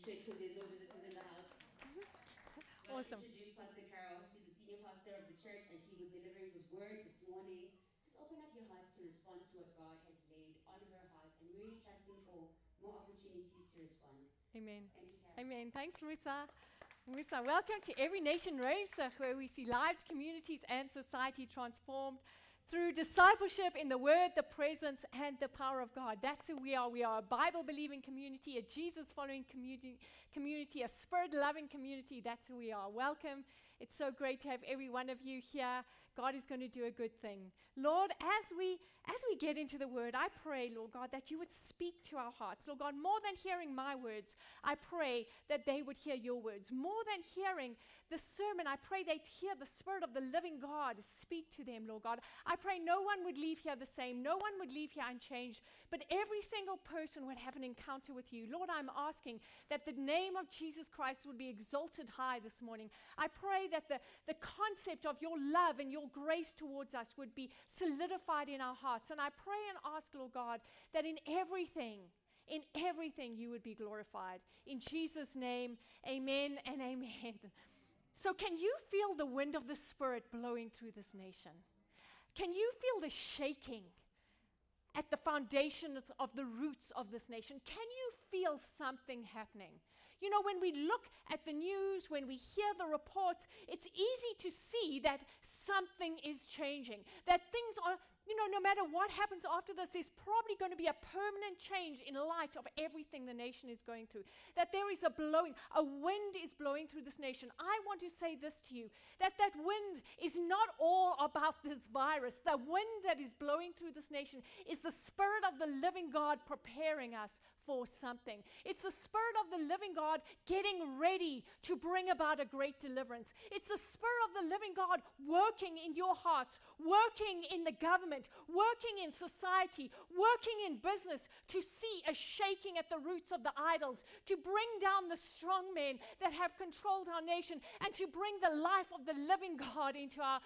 should, because there's no visitors in the house. Awesome. Introduce Pastor Carol. She's the senior pastor of the church, and she was delivering His word this morning. Just open up your hearts to respond to what God has laid on her heart, and really trusting for more opportunities to respond. Amen. Amen. Thanks, Musa. Musa, welcome to Every Nation Reisig, where we see lives, communities, and society transformed through discipleship in the Word, the presence, and the power of God. That's who we are. We are a Bible-believing community, a Jesus-following community, a Spirit-loving community. That's who we are. Welcome. It's so great to have every one of you here. God is going to do a good thing. Lord, as we get into the Word, I pray, Lord God, that you would speak to our hearts. Lord God, more than hearing my words, I pray that they would hear your words. More than hearing the sermon, I pray they'd hear the Spirit of the living God speak to them, Lord God. I pray no one would leave here the same, no one would leave here unchanged, but every single person would have an encounter with you. Lord, I'm asking that the name of Jesus Christ would be exalted high this morning. I pray that the concept of your love and your grace towards us would be solidified in our hearts. And I pray and ask, Lord God, that in everything you would be glorified. In Jesus' name, amen and amen. So can you feel the wind of the Spirit blowing through this nation? Can you feel the shaking at the foundations of the roots of this nation? Can you feel something happening? You know, when we look at the news, when we hear the reports, it's easy to see that something is changing, that things are, you know, no matter what happens after this, there's probably going to be a permanent change in light of everything the nation is going through, that there is a wind is blowing through this nation. I want to say this to you, that wind is not all about this virus. The wind that is blowing through this nation is the Spirit of the living God preparing us for something. It's the Spirit of the living God getting ready to bring about a great deliverance. It's the Spirit of the living God working in your hearts, working in the government, working in society, working in business to see a shaking at the roots of the idols, to bring down the strong men that have controlled our nation, and to bring the life of the living God into our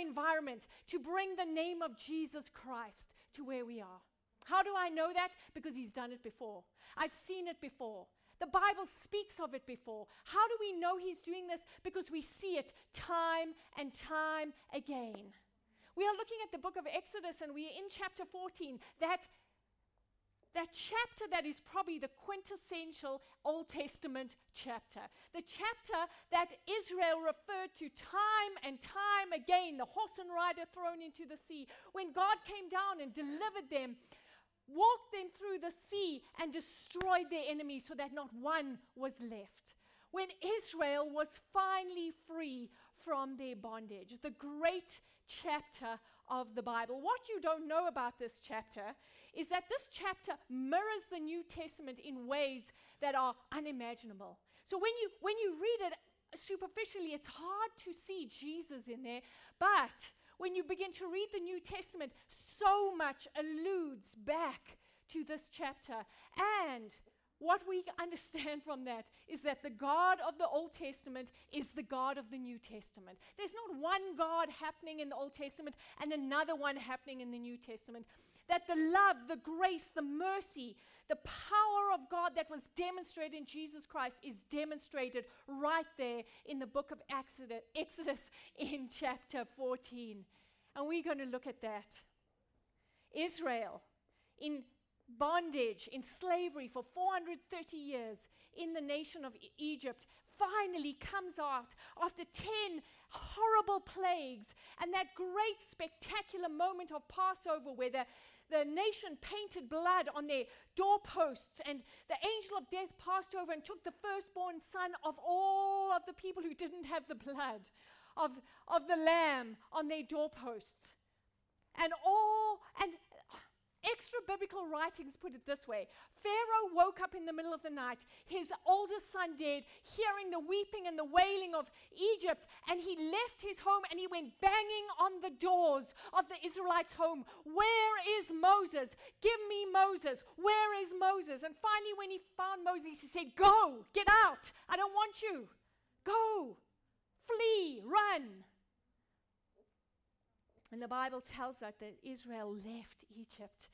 environment, to bring the name of Jesus Christ to where we are. How do I know that? Because he's done it before. I've seen it before. The Bible speaks of it before. How do we know he's doing this? Because we see it time and time again. We are looking at the book of Exodus, and we are in chapter 14, that chapter that is probably the quintessential Old Testament chapter. The chapter that Israel referred to time and time again, the horse and rider thrown into the sea. When God came down and delivered them, walked them through the sea, and destroyed their enemies so that not one was left. When Israel was finally free from their bondage, the great chapter of the Bible. What you don't know about this chapter is that this chapter mirrors the New Testament in ways that are unimaginable. So when you read it superficially, it's hard to see Jesus in there, but when you begin to read the New Testament, so much alludes back to this chapter. And what we understand from that is that the God of the Old Testament is the God of the New Testament. There's not one God happening in the Old Testament and another one happening in the New Testament. That the love, the grace, the mercy, the power of God that was demonstrated in Jesus Christ is demonstrated right there in the book of Exodus in chapter 14. And we're going to look at that. Israel, in bondage, in slavery for 430 years in the nation of Egypt, finally comes out after 10 horrible plagues, and that great spectacular moment of Passover where the nation painted blood on their doorposts, and the angel of death passed over and took the firstborn son of all of the people who didn't have the blood of the lamb on their doorposts. Extra biblical writings put it this way. Pharaoh woke up in the middle of the night, his oldest son dead, hearing the weeping and the wailing of Egypt, and he left his home and he went banging on the doors of the Israelites' home. Where is Moses? Give me Moses. Where is Moses? And finally when he found Moses, he said, go, get out. I don't want you. Go, flee, run. And the Bible tells us that Israel left Egypt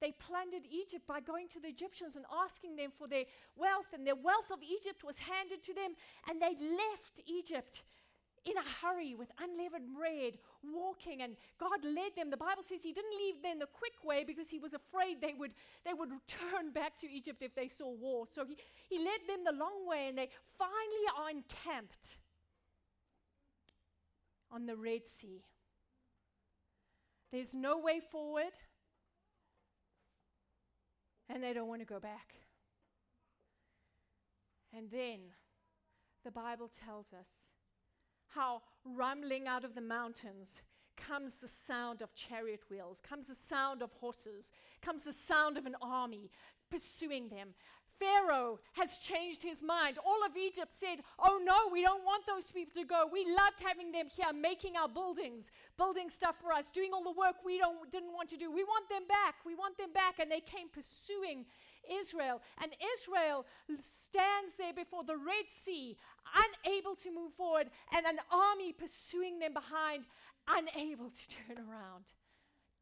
They plundered Egypt by going to the Egyptians and asking them for their wealth, and the wealth of Egypt was handed to them, and they left Egypt in a hurry with unleavened bread, walking, and God led them. The Bible says he didn't leave them the quick way because he was afraid they would return back to Egypt if they saw war. So he led them the long way, and they finally are encamped on the Red Sea. There's no way forward, and they don't want to go back. And then the Bible tells us how rumbling out of the mountains comes the sound of chariot wheels, comes the sound of horses, comes the sound of an army pursuing them. Pharaoh has changed his mind. All of Egypt said, oh no, we don't want those people to go. We loved having them here, making our buildings, building stuff for us, doing all the work we didn't want to do. We want them back. We want them back. And they came pursuing Israel. And Israel stands there before the Red Sea, unable to move forward, and an army pursuing them behind, unable to turn around.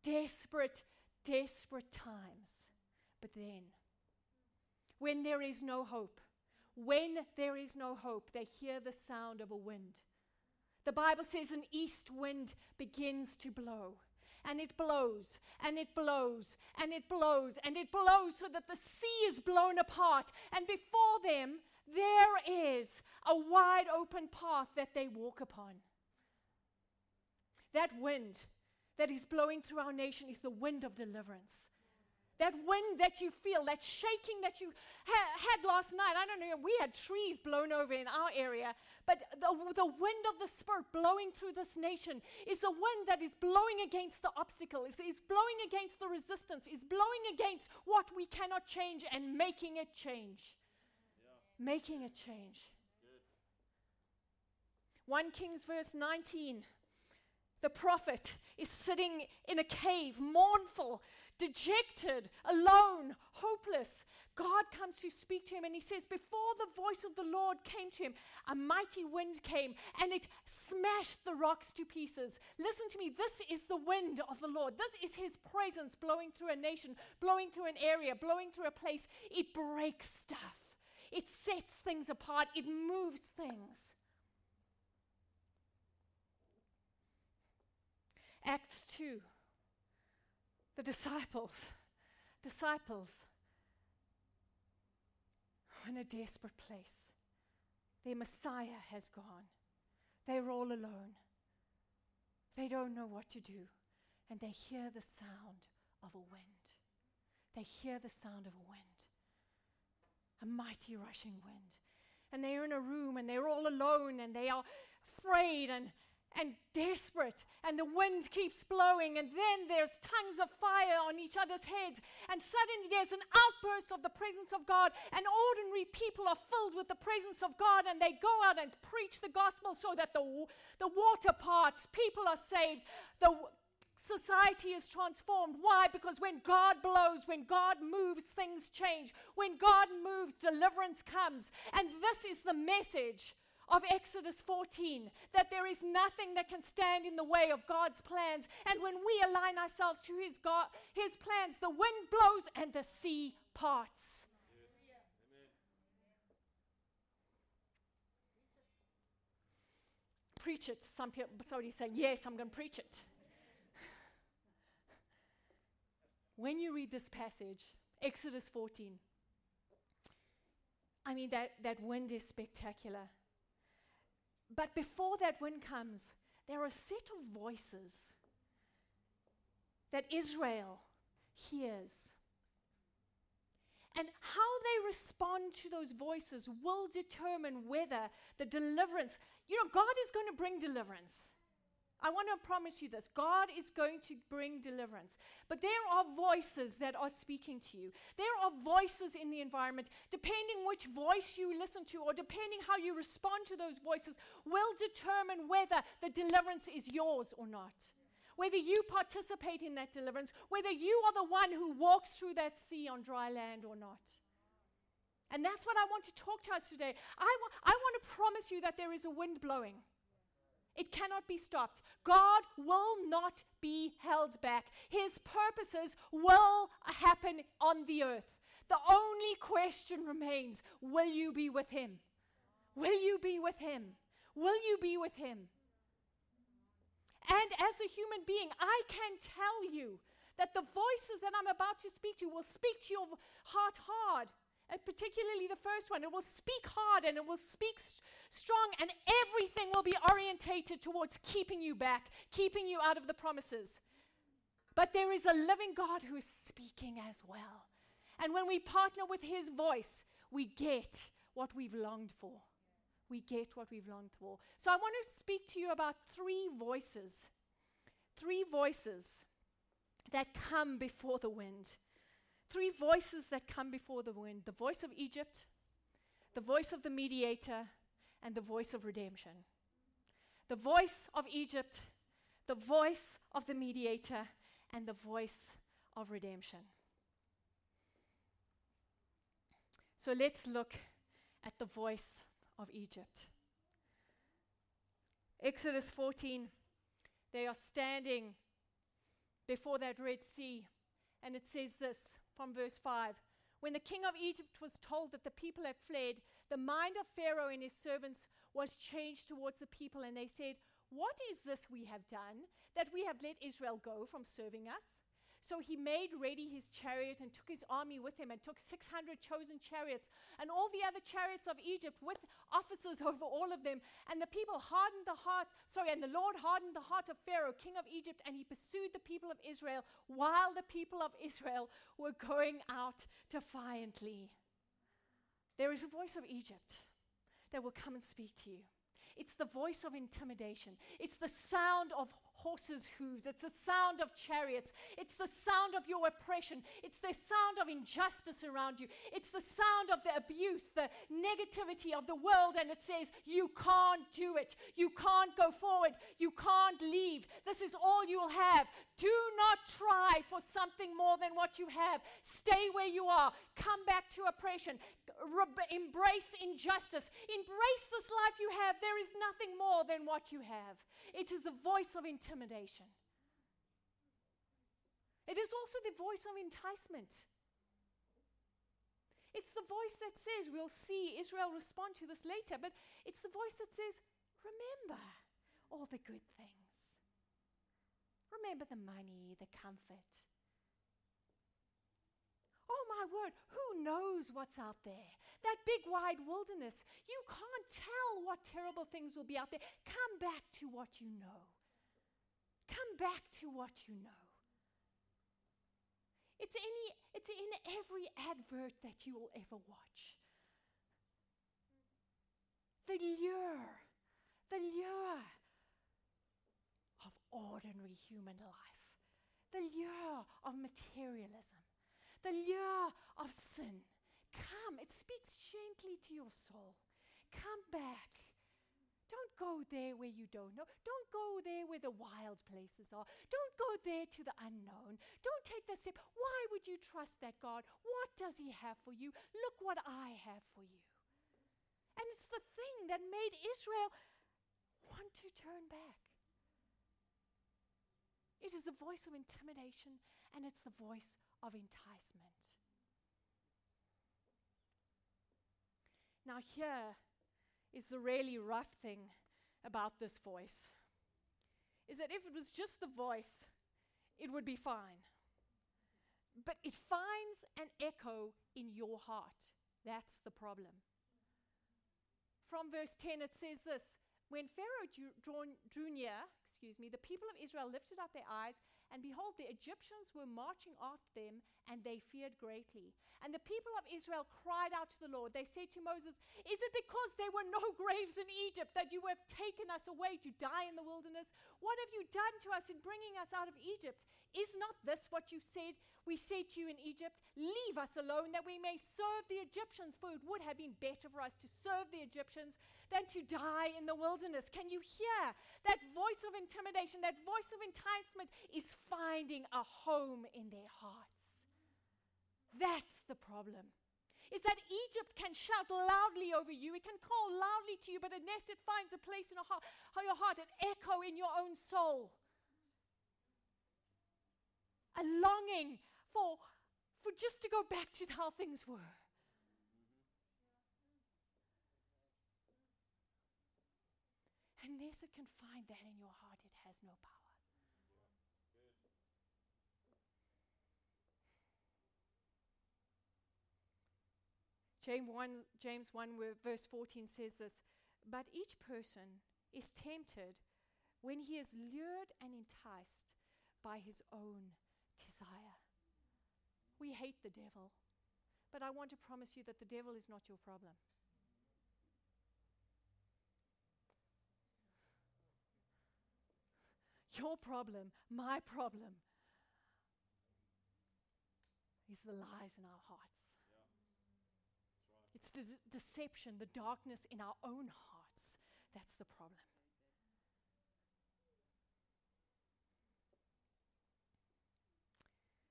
Desperate, desperate times. But then, when there is no hope, they hear the sound of a wind. The Bible says an east wind begins to blow, and it blows, and it blows, and it blows, and it blows so that the sea is blown apart, and before them there is a wide open path that they walk upon. That wind that is blowing through our nation is the wind of deliverance. That wind that you feel, that shaking that you had last night. I don't know, we had trees blown over in our area, but the wind of the Spirit blowing through this nation is the wind that is blowing against the obstacle, is blowing against the resistance, is blowing against what we cannot change and making it change. Yeah. Making it change. Good. 1 Kings verse 19. The prophet is sitting in a cave, mournful, dejected, alone, hopeless. God comes to speak to him, and he says, before the voice of the Lord came to him, a mighty wind came, and it smashed the rocks to pieces. Listen to me, this is the wind of the Lord. This is his presence blowing through a nation, blowing through an area, blowing through a place. It breaks stuff. It sets things apart. It moves things. Acts 2, the disciples are in a desperate place. Their Messiah has gone. They're all alone. They don't know what to do. And they hear the sound of a wind. A mighty rushing wind. And they're in a room, and they're all alone, and they are afraid and desperate, and the wind keeps blowing, and then there's tongues of fire on each other's heads, and suddenly there's an outburst of the presence of God, and ordinary people are filled with the presence of God, and they go out and preach the gospel so that the water parts, people are saved, society is transformed. Why? Because when God blows, when God moves, things change. When God moves, deliverance comes. And this is the message of Exodus 14, that there is nothing that can stand in the way of God's plans. And when we align ourselves to His plans, the wind blows and the sea parts. Yes. Amen. Preach it. Some people, somebody's saying, yes, I'm going to preach it. When you read this passage, Exodus 14, I mean, that wind is spectacular. But before that wind comes, there are a set of voices that Israel hears. And how they respond to those voices will determine whether the deliverance, God is going to bring deliverance. I want to promise you this. God is going to bring deliverance. But there are voices that are speaking to you. There are voices in the environment. Depending which voice you listen to, or depending how you respond to those voices, will determine whether the deliverance is yours or not. Whether you participate in that deliverance. Whether you are the one who walks through that sea on dry land or not. And that's what I want to talk to us today. I want to promise you that there is a wind blowing. It cannot be stopped. God will not be held back. His purposes will happen on the earth. The only question remains, will you be with him? Will you be with him? Will you be with him? And as a human being, I can tell you that the voices that I'm about to speak to will speak to your heart hard. And particularly the first one, it will speak hard and it will speak strong, and everything will be orientated towards keeping you back, keeping you out of the promises. But there is a living God who is speaking as well. And when we partner with his voice, we get what we've longed for. We get what we've longed for. So I want to speak to you about three voices. Three voices that come before the wind. Three voices that come before the wind. The voice of Egypt, the voice of the mediator, and the voice of redemption. The voice of Egypt, the voice of the mediator, and the voice of redemption. So let's look at the voice of Egypt. Exodus 14, they are standing before that Red Sea, and it says this, from verse 5. When the king of Egypt was told that the people had fled, the mind of Pharaoh and his servants was changed towards the people, and they said, "What is this we have done, that we have let Israel go from serving us?" So he made ready his chariot and took his army with him and took 600 chosen chariots and all the other chariots of Egypt with officers over all of them. And the people hardened the heart, and the Lord hardened the heart of Pharaoh, king of Egypt, and he pursued the people of Israel while the people of Israel were going out defiantly. There is a voice of Egypt that will come and speak to you. It's the voice of intimidation. It's the sound of horses' hooves. It's the sound of chariots. It's the sound of your oppression. It's the sound of injustice around you. It's the sound of the abuse, the negativity of the world, and it says, you can't do it. You can't go forward. You can't leave. This is all you'll have. Do not try for something more than what you have. Stay where you are. Come back to oppression. Embrace injustice. Embrace this life you have. There is nothing more than what you have. It is the voice of intimidation. It is also the voice of enticement. It's the voice that says, we'll see Israel respond to this later, but it's the voice that says, remember all the good things. Remember the money, the comfort. Oh my word, who knows what's out there? That big wide wilderness. You can't tell what terrible things will be out there. Come back to what you know. Come back to what you know. It's in every advert that you will ever watch. The lure of ordinary human life. The lure of materialism. The lure of sin. Come, it speaks gently to your soul. Come back. Don't go there where you don't know. Don't go there where the wild places are. Don't go there to the unknown. Don't take that step. Why would you trust that God? What does he have for you? Look what I have for you. And it's the thing that made Israel want to turn back. It is the voice of intimidation, and it's the voice of enticement. Now here is the really rough thing about this voice, is that if it was just the voice, it would be fine. But it finds an echo in your heart. That's the problem. From verse 10 it says this, when Pharaoh drew near, the people of Israel lifted up their eyes, and behold, the Egyptians were marching after them, and they feared greatly. And the people of Israel cried out to the Lord. They said to Moses, "Is it because there were no graves in Egypt that you have taken us away to die in the wilderness? What have you done to us in bringing us out of Egypt? Is not this what you said? We said to you in Egypt, 'Leave us alone that we may serve the Egyptians,' for it would have been better for us to serve the Egyptians than to die in the wilderness." Can you hear that voice of intimidation, that voice of enticement is finding a home in their hearts? That's the problem. is that Egypt can shout loudly over you. It can call loudly to you, but unless it finds a place in your heart, an echo in your own soul, a longing for just to go back to how things were. Unless it can find that in your heart, it has no power. James 1 verse 14 says this, but each person is tempted when he is lured and enticed by his own desire. We hate the devil, but I want to promise you that the devil is not your problem. Your problem, my problem, is the lies in our hearts. It's deception, the darkness in our own hearts. That's the problem.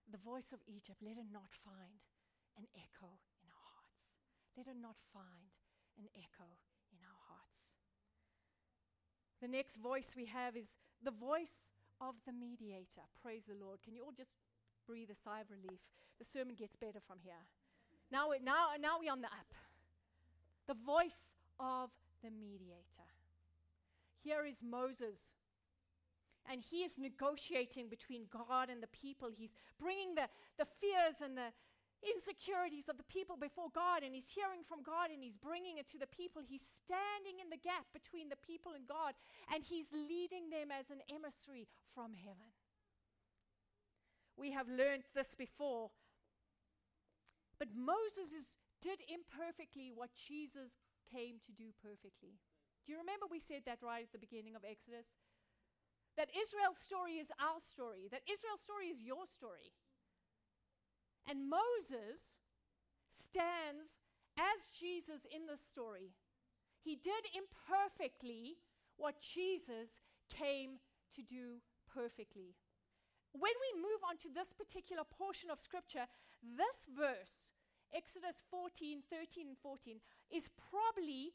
The voice of Egypt, let her not find an echo in our hearts. Let her not find an echo in our hearts. The next voice we have is the voice of the mediator. Praise the Lord. Can you all just breathe a sigh of relief? The sermon gets better from here. Now we're on the up. The voice of the mediator. Here is Moses. And he is negotiating between God and the people. He's bringing the fears and the insecurities of the people before God. And he's hearing from God and he's bringing it to the people. He's standing in the gap between the people and God. And he's leading them as an emissary from heaven. We have learned this before. But Moses did imperfectly what Jesus came to do perfectly. Do you remember we said that right at the beginning of Exodus? That Israel's story is our story. That Israel's story is your story. And Moses stands as Jesus in the story. He did imperfectly what Jesus came to do perfectly. When we move on to this particular portion of Scripture, this verse, Exodus 14, 13 and 14, is probably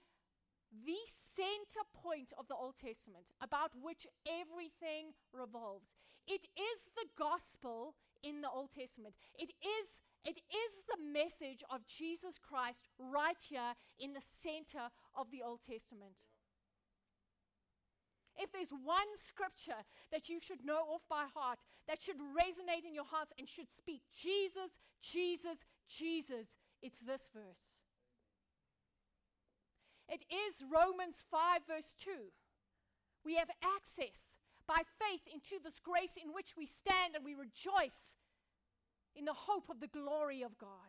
the center point of the Old Testament about which everything revolves. It is the gospel in the Old Testament. It is the message of Jesus Christ right here in the center of the Old Testament. If there's one scripture that you should know off by heart, that should resonate in your hearts and should speak, Jesus, Jesus, Jesus, it's this verse. It is Romans 5 verse 2. We have access by faith into this grace in which we stand and we rejoice in the hope of the glory of God.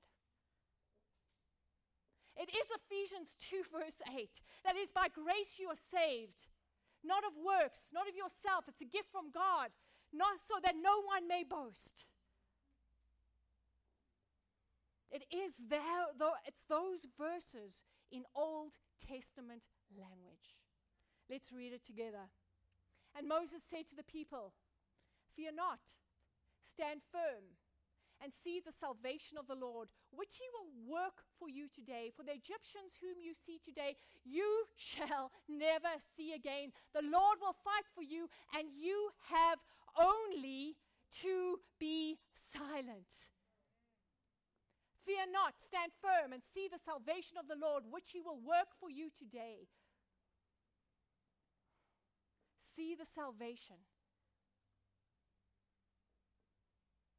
It is Ephesians 2 verse 8. That is, by grace you are saved. Not of works, not of yourself. It's a gift from God, not so that no one may boast. It is there, though, it's those verses in Old Testament language. Let's read it together. And Moses said to the people, fear not, stand firm, and see the salvation of the Lord, which he will work for you today. For the Egyptians whom you see today, you shall never see again. The Lord will fight for you, and you have only to be silent. Fear not, stand firm, and see the salvation of the Lord, which he will work for you today. See the salvation.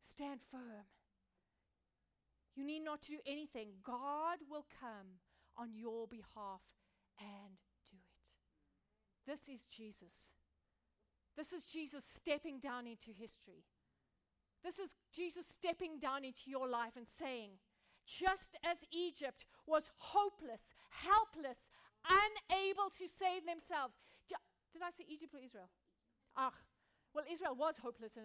Stand firm. You need not to do anything. God will come on your behalf and do it. This is Jesus. This is Jesus stepping down into history. This is Jesus stepping down into your life and saying, just as Egypt was hopeless, helpless, unable to save themselves. Did I say Egypt or Israel? Well, Israel was hopeless.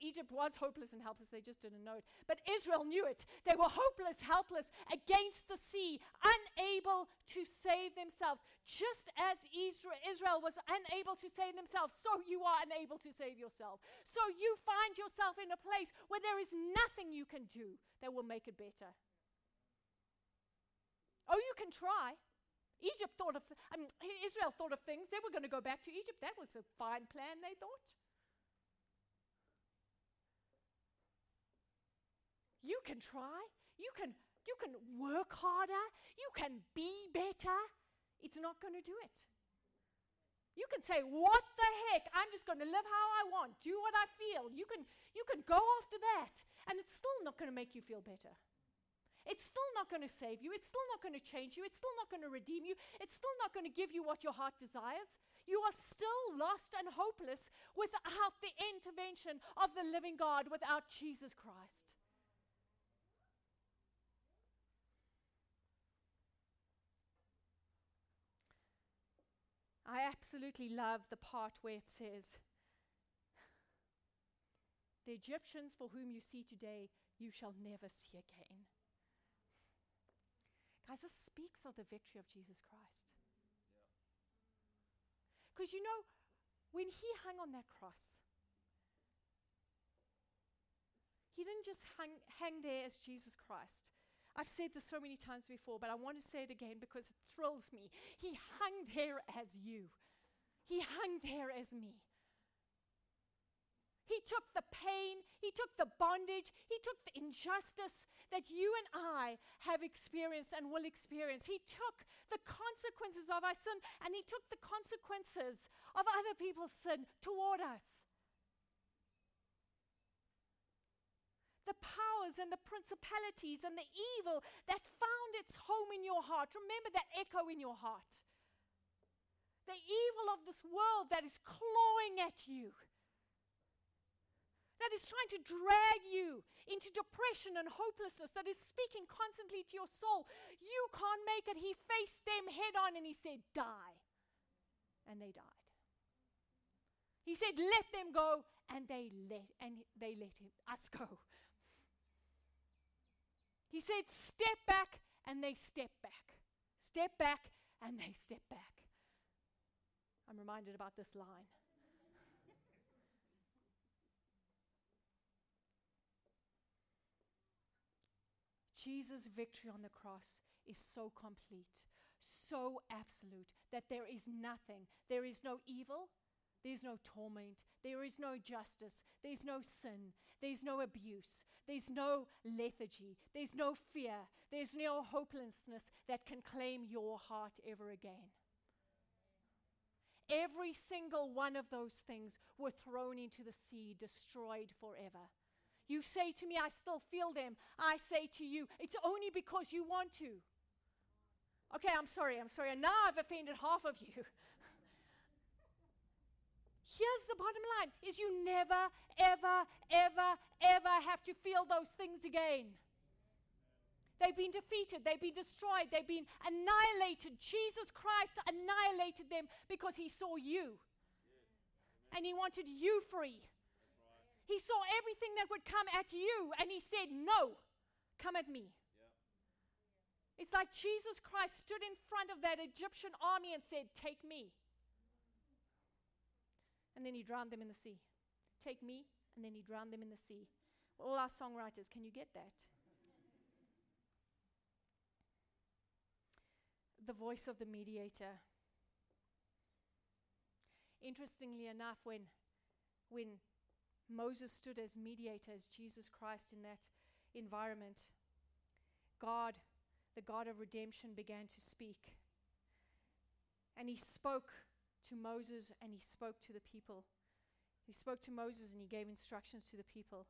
Egypt was hopeless and helpless. They just didn't know it. But Israel knew it. They were hopeless, helpless, against the sea, unable to save themselves. Just as Israel was unable to save themselves, so you are unable to save yourself. So you find yourself in a place where there is nothing you can do that will make it better. You can try. Israel thought of things. They were going to go back to Egypt. That was a fine plan, they thought. You can try. You can work harder. You can be better. It's not going to do it. You can say, what the heck? I'm just going to live how I want, do what I feel. You can go after that, and it's still not going to make you feel better. It's still not going to save you. It's still not going to change you. It's still not going to redeem you. It's still not going to give you what your heart desires. You are still lost and hopeless without the intervention of the living God, without Jesus Christ. I absolutely love the part where it says, the Egyptians for whom you see today, you shall never see again. Guys, this speaks of the victory of Jesus Christ. Because when he hung on that cross, he didn't just hang there as Jesus Christ. I've said this so many times before, but I want to say it again because it thrills me. He hung there as you. He hung there as me. He took the pain, he took the bondage, he took the injustice that you and I have experienced and will experience. He took the consequences of our sin, and he took the consequences of other people's sin toward us. The powers and the principalities and the evil that found its home in your heart. Remember that echo in your heart. The evil of this world that is clawing at you, that is trying to drag you into depression and hopelessness, that is speaking constantly to your soul. You can't make it. He faced them head on and he said, die. And they died. He said, let them go, and they let us go. He said, step back, and they step back. Step back, and they step back. I'm reminded about this line. Jesus' victory on the cross is so complete, so absolute, that there is nothing, there is no evil, there's no torment, there is no injustice, there's no sin, there's no abuse, there's no lethargy, there's no fear, there's no hopelessness that can claim your heart ever again. Every single one of those things were thrown into the sea, destroyed forever. You say to me, I still feel them. I say to you, it's only because you want to. Okay, I'm sorry. And now I've offended half of you. Here's the bottom line, is you never, ever, ever, ever have to feel those things again. They've been defeated, they've been destroyed, they've been annihilated. Jesus Christ annihilated them because he saw you. And he wanted you free. He saw everything that would come at you and he said, no, come at me. It's like Jesus Christ stood in front of that Egyptian army and said, take me. And then he drowned them in the sea. Take me, and then he drowned them in the sea. All our songwriters, can you get that? The voice of the mediator. Interestingly enough, when Moses stood as mediator, as Jesus Christ in that environment, God, the God of redemption, began to speak. And he spoke to Moses and he spoke to the people. He spoke to Moses and he gave instructions to the people.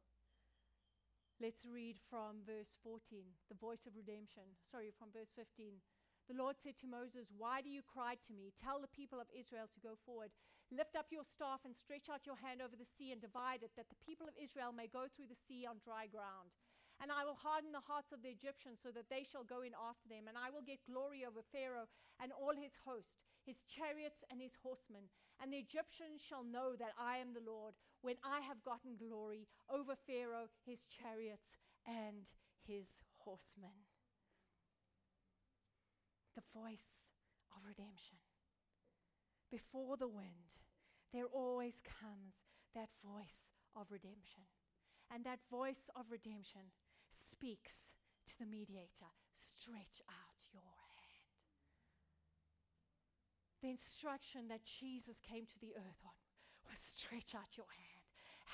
Let's read from verse 14, the voice of redemption. Sorry, from verse 15. The Lord said to Moses, why do you cry to me? Tell the people of Israel to go forward. Lift up your staff and stretch out your hand over the sea and divide it, that the people of Israel may go through the sea on dry ground. And I will harden the hearts of the Egyptians so that they shall go in after them. And I will get glory over Pharaoh and all his host, his chariots and his horsemen. And the Egyptians shall know that I am the Lord when I have gotten glory over Pharaoh, his chariots and his horsemen. The voice of redemption. Before the wind, there always comes that voice of redemption. And that voice of redemption speaks to the mediator. Stretch out your hand. The instruction that Jesus came to the earth on was stretch out your hand,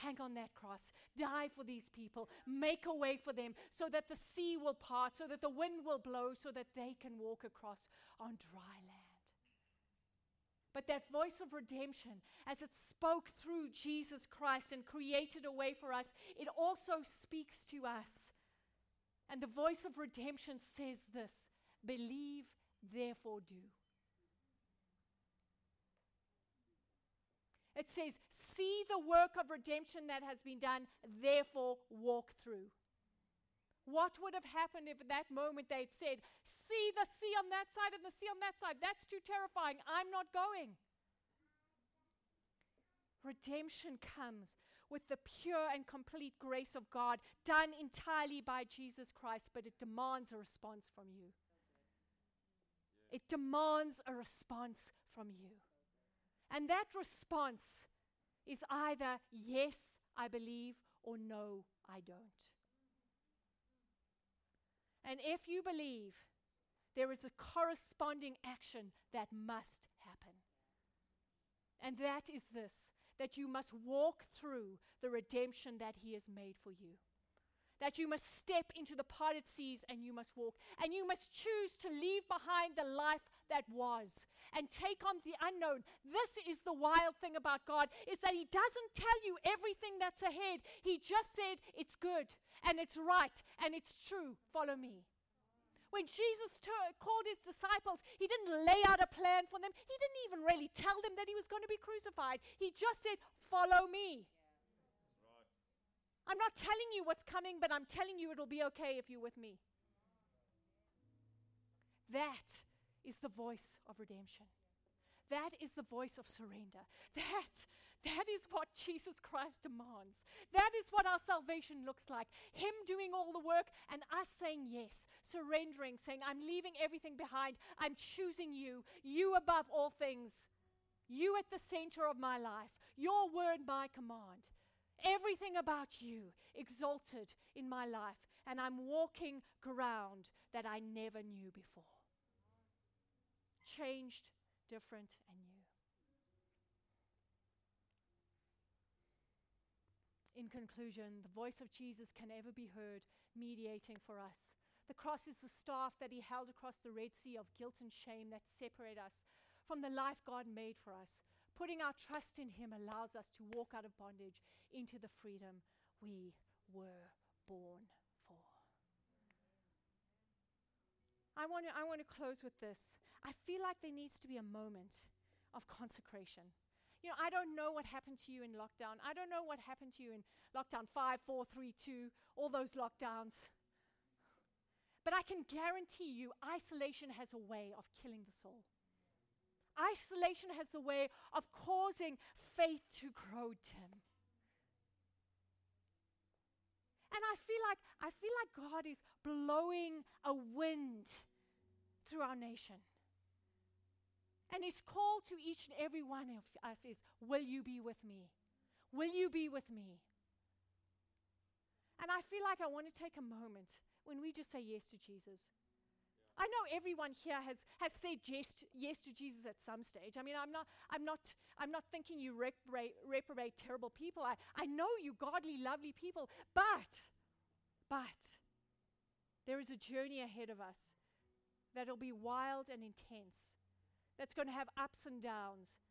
hang on that cross, die for these people, make a way for them so that the sea will part, so that the wind will blow, so that they can walk across on dry land. But that voice of redemption, as it spoke through Jesus Christ and created a way for us, it also speaks to us. And the voice of redemption says this: believe, therefore do. It says, see the work of redemption that has been done, therefore walk through. What would have happened if at that moment they'd said, see the sea on that side and the sea on that side, that's too terrifying, I'm not going. Redemption comes with the pure and complete grace of God, done entirely by Jesus Christ, but it demands a response from you. It demands a response from you. And that response is either yes, I believe, or no, I don't. And if you believe, there is a corresponding action that must happen. And that is this, that you must walk through the redemption that He has made for you. That you must step into the parted seas and you must walk. And you must choose to leave behind the life that was and take on the unknown. This is the wild thing about God, is that He doesn't tell you everything that's ahead. He just said, it's good and it's right and it's true. Follow me. When Jesus called His disciples, He didn't lay out a plan for them. He didn't even really tell them that He was going to be crucified. He just said, follow me. I'm not telling you what's coming, but I'm telling you it'll be okay if you're with me. That is the voice of redemption. That is the voice of surrender. That is what Jesus Christ demands. That is what our salvation looks like. Him doing all the work and us saying yes, surrendering, saying, I'm leaving everything behind. I'm choosing you, you above all things, you at the center of my life, your word, my command. Everything about you exalted in my life, and I'm walking ground that I never knew before. Changed, different, and new. In conclusion, the voice of Jesus can ever be heard mediating for us. The cross is the staff that He held across the Red Sea of guilt and shame that separate us from the life God made for us. Putting our trust in Him allows us to walk out of bondage into the freedom we were born for. I want to close with this. I feel like there needs to be a moment of consecration. You know, I don't know what happened to you in lockdown. I don't know what happened to you in lockdown 5, 4, 3, 2, all those lockdowns. But I can guarantee you, isolation has a way of killing the soul. Isolation has a way of causing faith to grow dim. And I feel like God is blowing a wind through our nation. And His call to each and every one of us is, will you be with me? Will you be with me? And I feel like I want to take a moment when we just say yes to Jesus. I know everyone here has said yes to Jesus at some stage. I mean, I'm not thinking you reprobate terrible people. I know you godly, lovely people, but there is a journey ahead of us that'll be wild and intense, that's going to have ups and downs,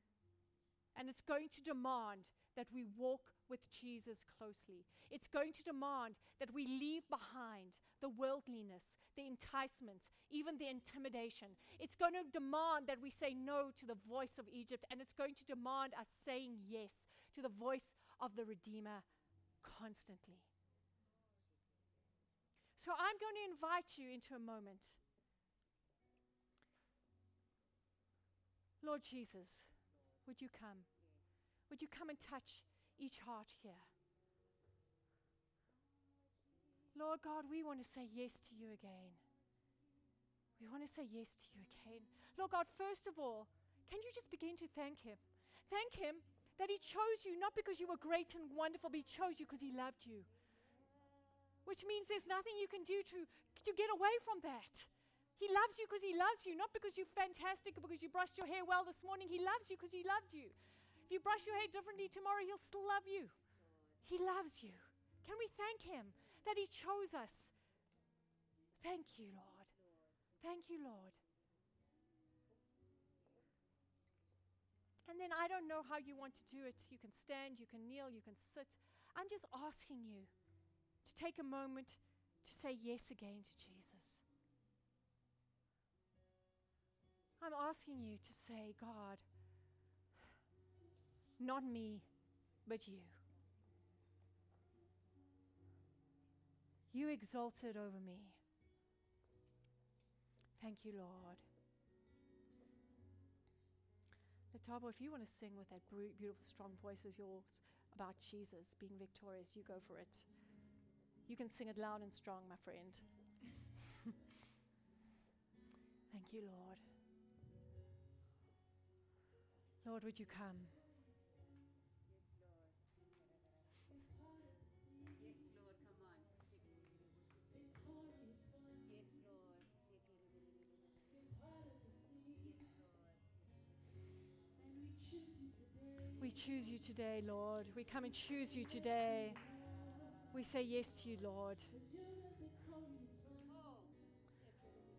and it's going to demand that we walk with Jesus closely. It's going to demand that we leave behind the worldliness, the enticement, even the intimidation. It's going to demand that we say no to the voice of Egypt, and it's going to demand us saying yes to the voice of the Redeemer constantly. So I'm going to invite you into a moment. Lord Jesus, would you come? Would you come and touch each heart here? Lord God, we want to say yes to you again. We want to say yes to you again. Lord God, first of all, can you just begin to thank Him? Thank Him that He chose you, not because you were great and wonderful, but He chose you because He loved you. Which means there's nothing you can do to get away from that. He loves you because he loves you, not because you're fantastic or because you brushed your hair well this morning. He loves you because he loved you. If you brush your hair differently tomorrow, he'll still love you. He loves you. Can we thank him that he chose us? Thank you, Lord. Thank you, Lord. And then I don't know how you want to do it. You can stand, you can kneel, you can sit. I'm just asking you to take a moment to say yes again to Jesus. I'm asking you to say, God, not me, but you. You exalted over me. Thank you, Lord. Letabo, if you want to sing with that beautiful, strong voice of yours about Jesus being victorious, you go for it. You can sing it loud and strong, my friend. Thank you, Lord. Lord, would you come? We choose you today, Lord. We come and choose you today. We say yes to you, Lord.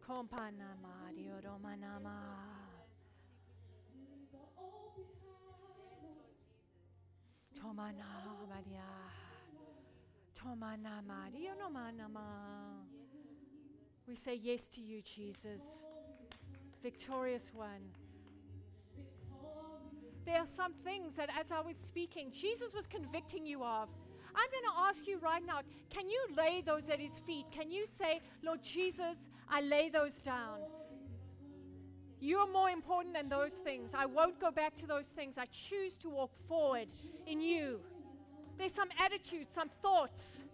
Kompanama, Diodomanama. Tomana, Maria. Tomana, Maria, Nomanama. We say yes to you, Jesus. Victorious one. There are some things that as I was speaking, Jesus was convicting you of. I'm going to ask you right now, can you lay those at his feet? Can you say, Lord Jesus, I lay those down. You're more important than those things. I won't go back to those things. I choose to walk forward in you. There's some attitudes, some thoughts.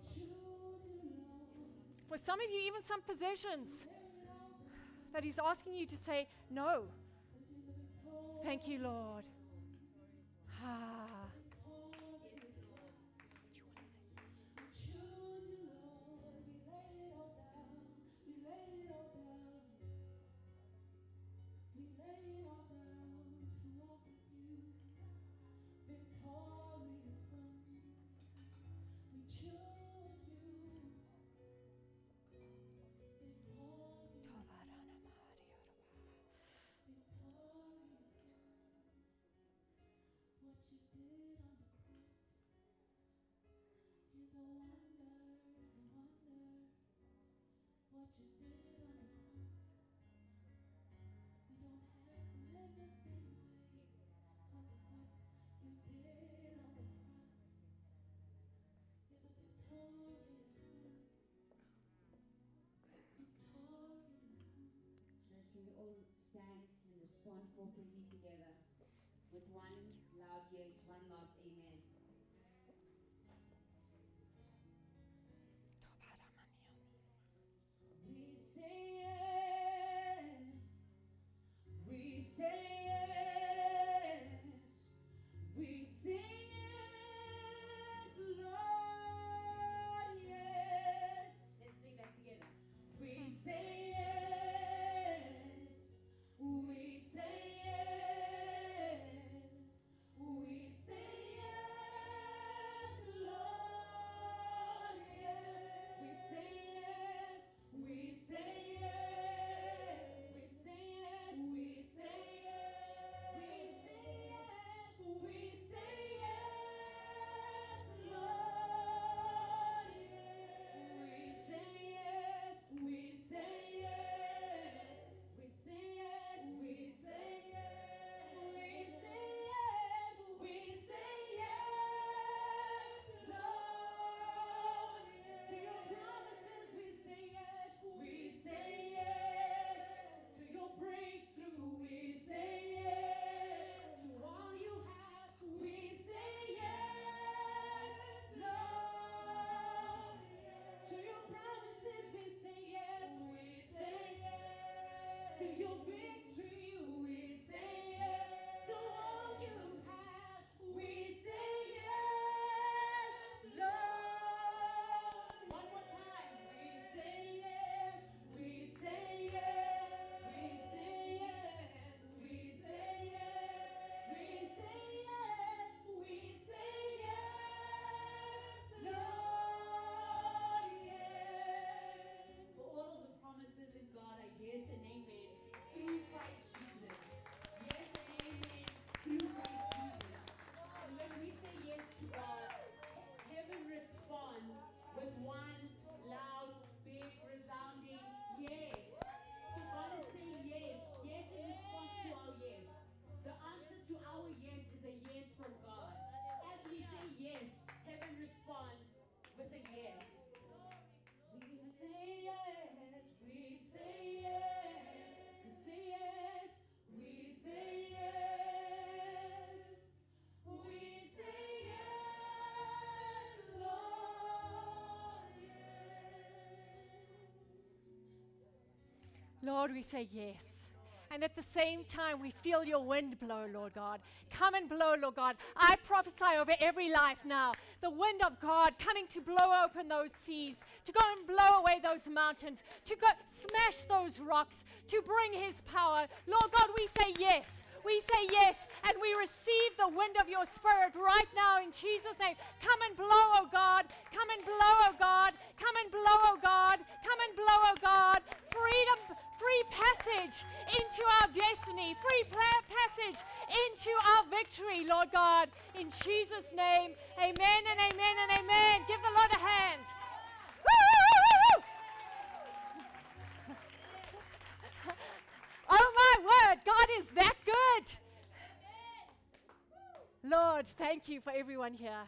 For some of you, even some possessions that he's asking you to say, no. Thank you, Lord. Ah. Respond corporately together with one loud yes, one last amen. We say yes, we say yes, we say yes, Lord, yes. Let's sing that together. We say we say yes, Lord, we say yes. And at the same time, we feel your wind blow, Lord God. Come and blow, Lord God. I prophesy over every life now. The wind of God coming to blow open those seas, to go and blow away those mountains, to go smash those rocks, to bring his power. Lord God, we say yes. We say yes, and we receive the wind of your spirit right now in Jesus' name. Come and blow, oh God. Come and blow, oh God. Come and blow, oh God. Come and blow, oh God. Freedom, free passage into our destiny. Free passage into our victory, Lord God. In Jesus' name, amen and amen and amen. Give the Lord a hand. Woo! Oh my word, God is that good. Lord, thank you for everyone here.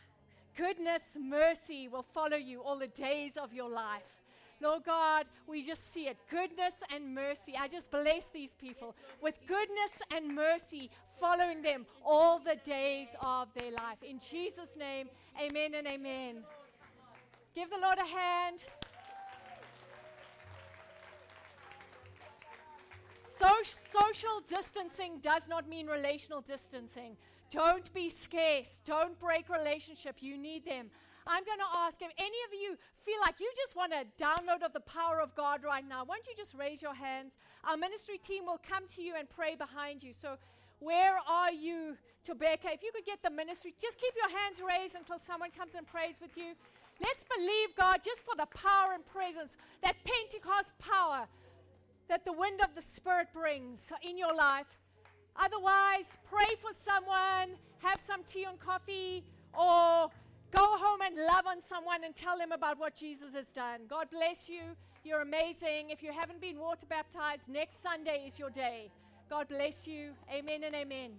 Goodness, mercy will follow you all the days of your life. Lord God, we just see it, goodness and mercy. I just bless these people with goodness and mercy following them all the days of their life. In Jesus' name, amen and amen. Give the Lord a hand. Social distancing does not mean relational distancing. Don't be scarce. Don't break relationship. You need them. I'm going to ask if any of you feel like you just want a download of the power of God right now, why don't you just raise your hands? Our ministry team will come to you and pray behind you. So where are you, Tobeka? If you could get the ministry, just keep your hands raised until someone comes and prays with you. Let's believe, God, just for the power and presence, that Pentecost power that the wind of the Spirit brings in your life. Otherwise, pray for someone, have some tea and coffee, or go home and love on someone and tell them about what Jesus has done. God bless you. You're amazing. If you haven't been water baptized, next Sunday is your day. God bless you. Amen and amen.